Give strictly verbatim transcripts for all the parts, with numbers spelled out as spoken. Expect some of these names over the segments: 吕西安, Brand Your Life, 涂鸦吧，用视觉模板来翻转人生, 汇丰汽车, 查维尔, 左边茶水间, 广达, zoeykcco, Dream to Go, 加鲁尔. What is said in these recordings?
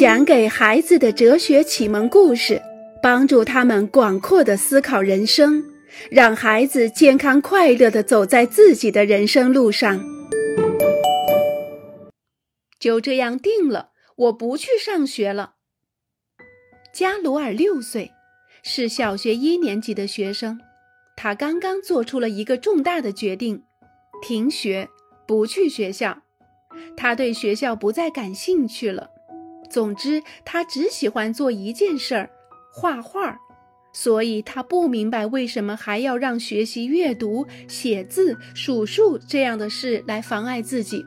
讲给孩子的哲学启蒙故事，帮助他们广阔地思考人生，让孩子健康快乐地走在自己的人生路上。就这样定了，我不去上学了。加鲁尔六岁，是小学一年级的学生，他刚刚做出了一个重大的决定，停学，不去学校。他对学校不再感兴趣了，总之他只喜欢做一件事儿，画画。所以他不明白为什么还要让学习阅读、写字、数数这样的事来妨碍自己。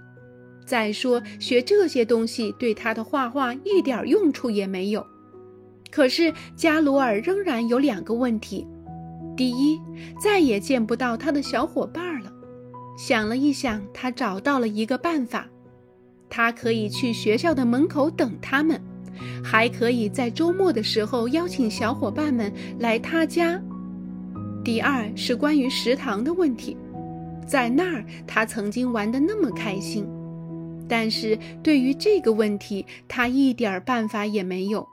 再说学这些东西对他的画画一点用处也没有。可是加鲁尔仍然有两个问题。第一，再也见不到他的小伙伴了。想了一想，他找到了一个办法，他可以去学校的门口等他们，还可以在周末的时候邀请小伙伴们来他家。第二是关于食堂的问题，在那儿他曾经玩得那么开心，但是对于这个问题他一点办法也没有。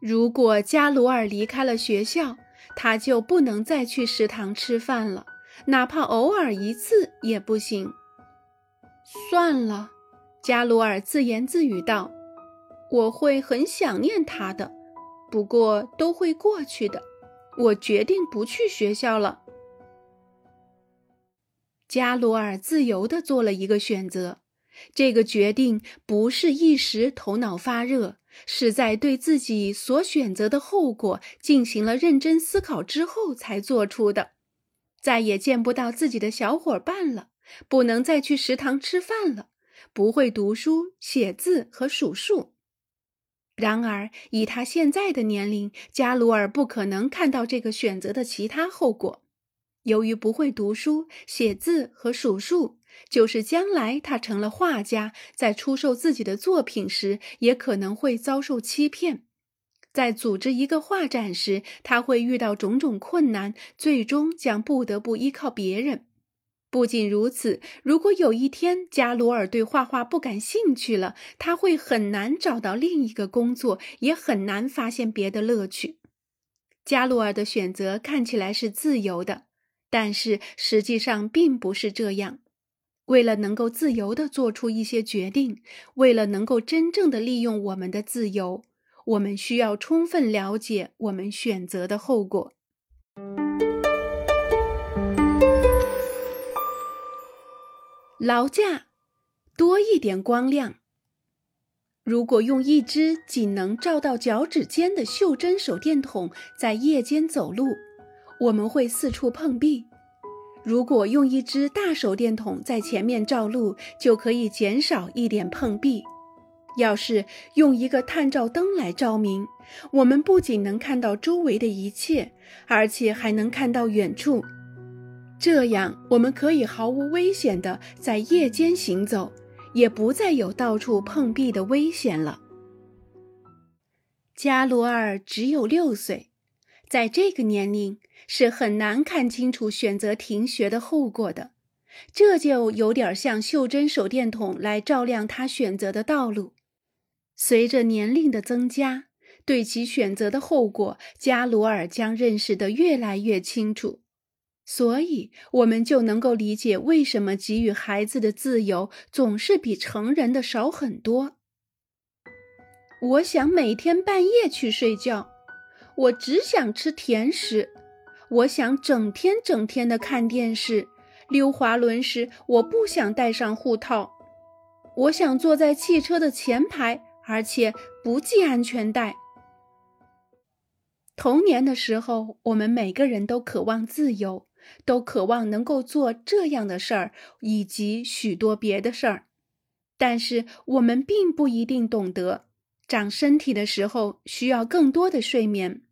如果加鲁尔离开了学校，他就不能再去食堂吃饭了，哪怕偶尔一次也不行。算了，加鲁尔自言自语道，我会很想念他的，不过都会过去的。我决定不去学校了。加鲁尔自由地做了一个选择，这个决定不是一时头脑发热，是在对自己所选择的后果进行了认真思考之后才做出的。再也见不到自己的小伙伴了，不能再去食堂吃饭了，不会读书、写字和数数。然而，以他现在的年龄，加鲁尔不可能看到这个选择的其他后果。由于不会读书、写字和数数，就是将来他成了画家，在出售自己的作品时也可能会遭受欺骗。在组织一个画展时，他会遇到种种困难，最终将不得不依靠别人。不仅如此，如果有一天加鲁尔对画画不感兴趣了，他会很难找到另一个工作，也很难发现别的乐趣。加鲁尔的选择看起来是自由的，但是实际上并不是这样。为了能够自由地做出一些决定，为了能够真正地利用我们的自由，我们需要充分了解我们选择的后果。劳驾，多一点光亮。如果用一只仅能照到脚趾尖的袖珍手电筒在夜间走路，我们会四处碰壁。如果用一只大手电筒在前面照路，就可以减少一点碰壁。要是用一个探照灯来照明，我们不仅能看到周围的一切，而且还能看到远处。这样我们可以毫无危险地在夜间行走，也不再有到处碰壁的危险了。加鲁尔只有六岁，在这个年龄是很难看清楚选择停学的后果的，这就有点像袖珍手电筒来照亮他选择的道路。随着年龄的增加，对其选择的后果，加鲁尔将认识得越来越清楚。所以我们就能够理解为什么给予孩子的自由总是比成人的少很多。我想每天半夜去睡觉，我只想吃甜食，我想整天整天地看电视，溜滑轮时我不想戴上护套，我想坐在汽车的前排，而且不系安全带。童年的时候，我们每个人都渴望自由，都渴望能够做这样的事儿，以及许多别的事儿。但是我们并不一定懂得，长身体的时候需要更多的睡眠，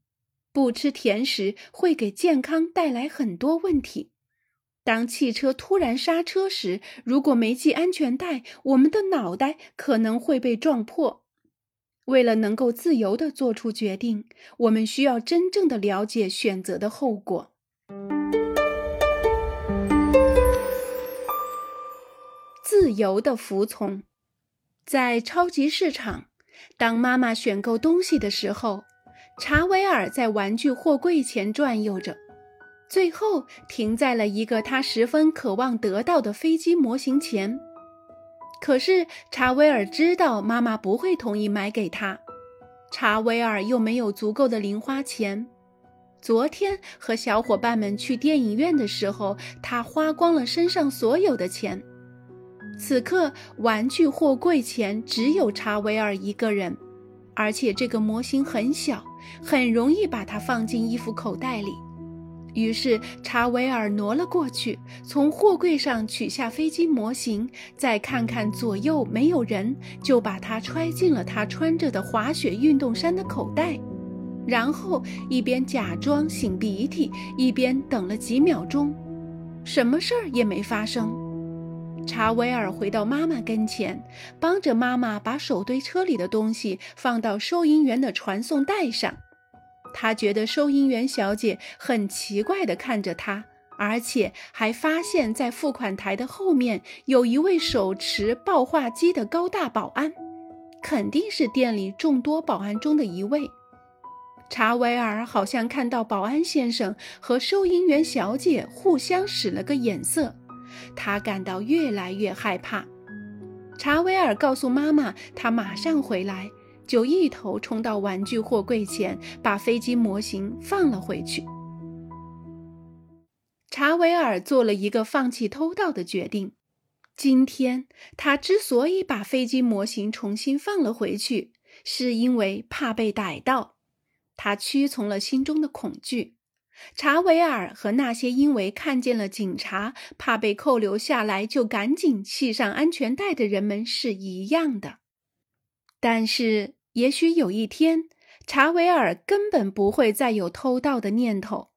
不吃甜食会给健康带来很多问题。当汽车突然刹车时，如果没系安全带，我们的脑袋可能会被撞破。为了能够自由地做出决定，我们需要真正地了解选择的后果。自由的服从。在超级市场，当妈妈选购东西的时候，查维尔在玩具货柜前转悠着，最后停在了一个他十分渴望得到的飞机模型前。可是查维尔知道妈妈不会同意买给他，查维尔又没有足够的零花钱。昨天和小伙伴们去电影院的时候，他花光了身上所有的钱。此刻玩具货柜前只有查维尔一个人，而且这个模型很小，很容易把它放进衣服口袋里。于是查维尔挪了过去，从货柜上取下飞机模型，再看看左右没有人，就把它揣进了他穿着的滑雪运动衫的口袋，然后一边假装擤鼻涕，一边等了几秒钟，什么事儿也没发生。查维尔回到妈妈跟前，帮着妈妈把手推车里的东西放到收银员的传送带上。他觉得收银员小姐很奇怪地看着他，而且还发现在付款台的后面有一位手持爆话机的高大保安，肯定是店里众多保安中的一位。查维尔好像看到保安先生和收银员小姐互相使了个眼色，他感到越来越害怕。查维尔告诉妈妈他马上回来，就一头冲到玩具货柜前，把飞机模型放了回去。查维尔做了一个放弃偷盗的决定。今天他之所以把飞机模型重新放了回去，是因为怕被逮到。他屈从了心中的恐惧。查维尔和那些因为看见了警察，怕被扣留下来就赶紧系上安全带的人们是一样的。但是也许有一天，查维尔根本不会再有偷盗的念头，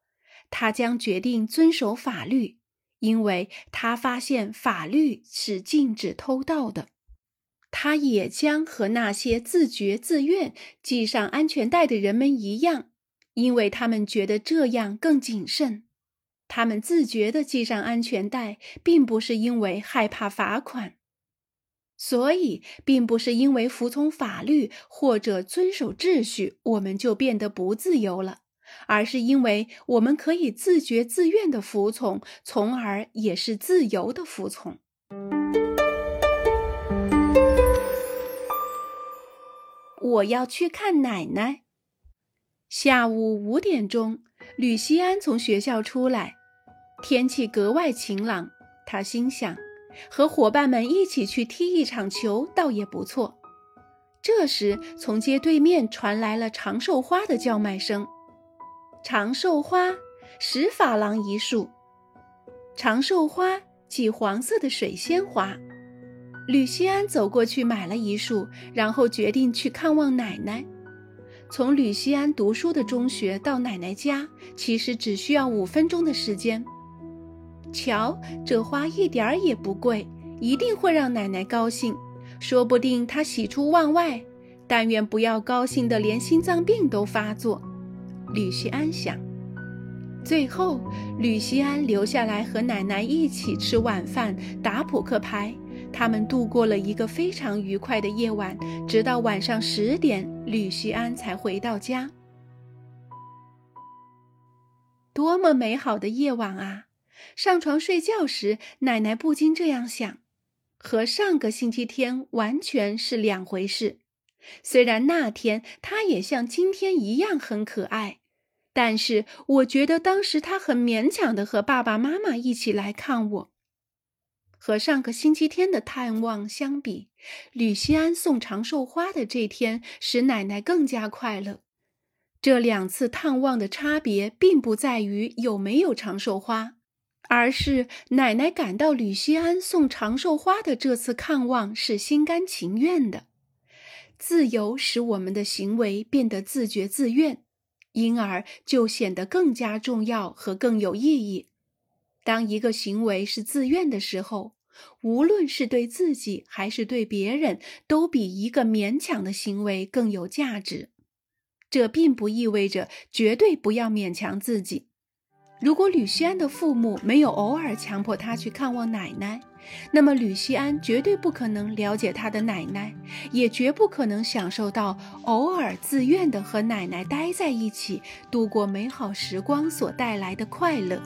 他将决定遵守法律，因为他发现法律是禁止偷盗的。他也将和那些自觉自愿系上安全带的人们一样，因为他们觉得这样更谨慎。他们自觉地系上安全带，并不是因为害怕罚款。所以并不是因为服从法律或者遵守秩序我们就变得不自由了，而是因为我们可以自觉自愿的服从，从而也是自由的服从。我要去看奶奶。下午五点钟，吕西安从学校出来，天气格外晴朗，他心想和伙伴们一起去踢一场球倒也不错。这时从街对面传来了长寿花的叫卖声。长寿花，十法郎一束。长寿花即黄色的水仙花。吕西安走过去买了一束，然后决定去看望奶奶。从吕西安读书的中学到奶奶家，其实只需要五分钟的时间。瞧，这花一点儿也不贵，一定会让奶奶高兴，说不定她喜出望外，但愿不要高兴得连心脏病都发作，吕西安想。最后，吕西安留下来和奶奶一起吃晚饭，打扑克牌，他们度过了一个非常愉快的夜晚，直到晚上十点，吕西安才回到家。多么美好的夜晚啊！上床睡觉时，奶奶不禁这样想，和上个星期天完全是两回事。虽然那天她也像今天一样很可爱，但是我觉得当时她很勉强地和爸爸妈妈一起来看我。和上个星期天的探望相比，吕西安送长寿花的这天使奶奶更加快乐。这两次探望的差别并不在于有没有长寿花，而是奶奶感到吕西安送长寿花的这次看望是心甘情愿的。自由使我们的行为变得自觉自愿，因而就显得更加重要和更有意义。当一个行为是自愿的时候，无论是对自己还是对别人，都比一个勉强的行为更有价值。这并不意味着绝对不要勉强自己。如果吕西安的父母没有偶尔强迫他去看望奶奶，那么吕西安绝对不可能了解他的奶奶，也绝不可能享受到偶尔自愿的和奶奶待在一起，度过美好时光所带来的快乐。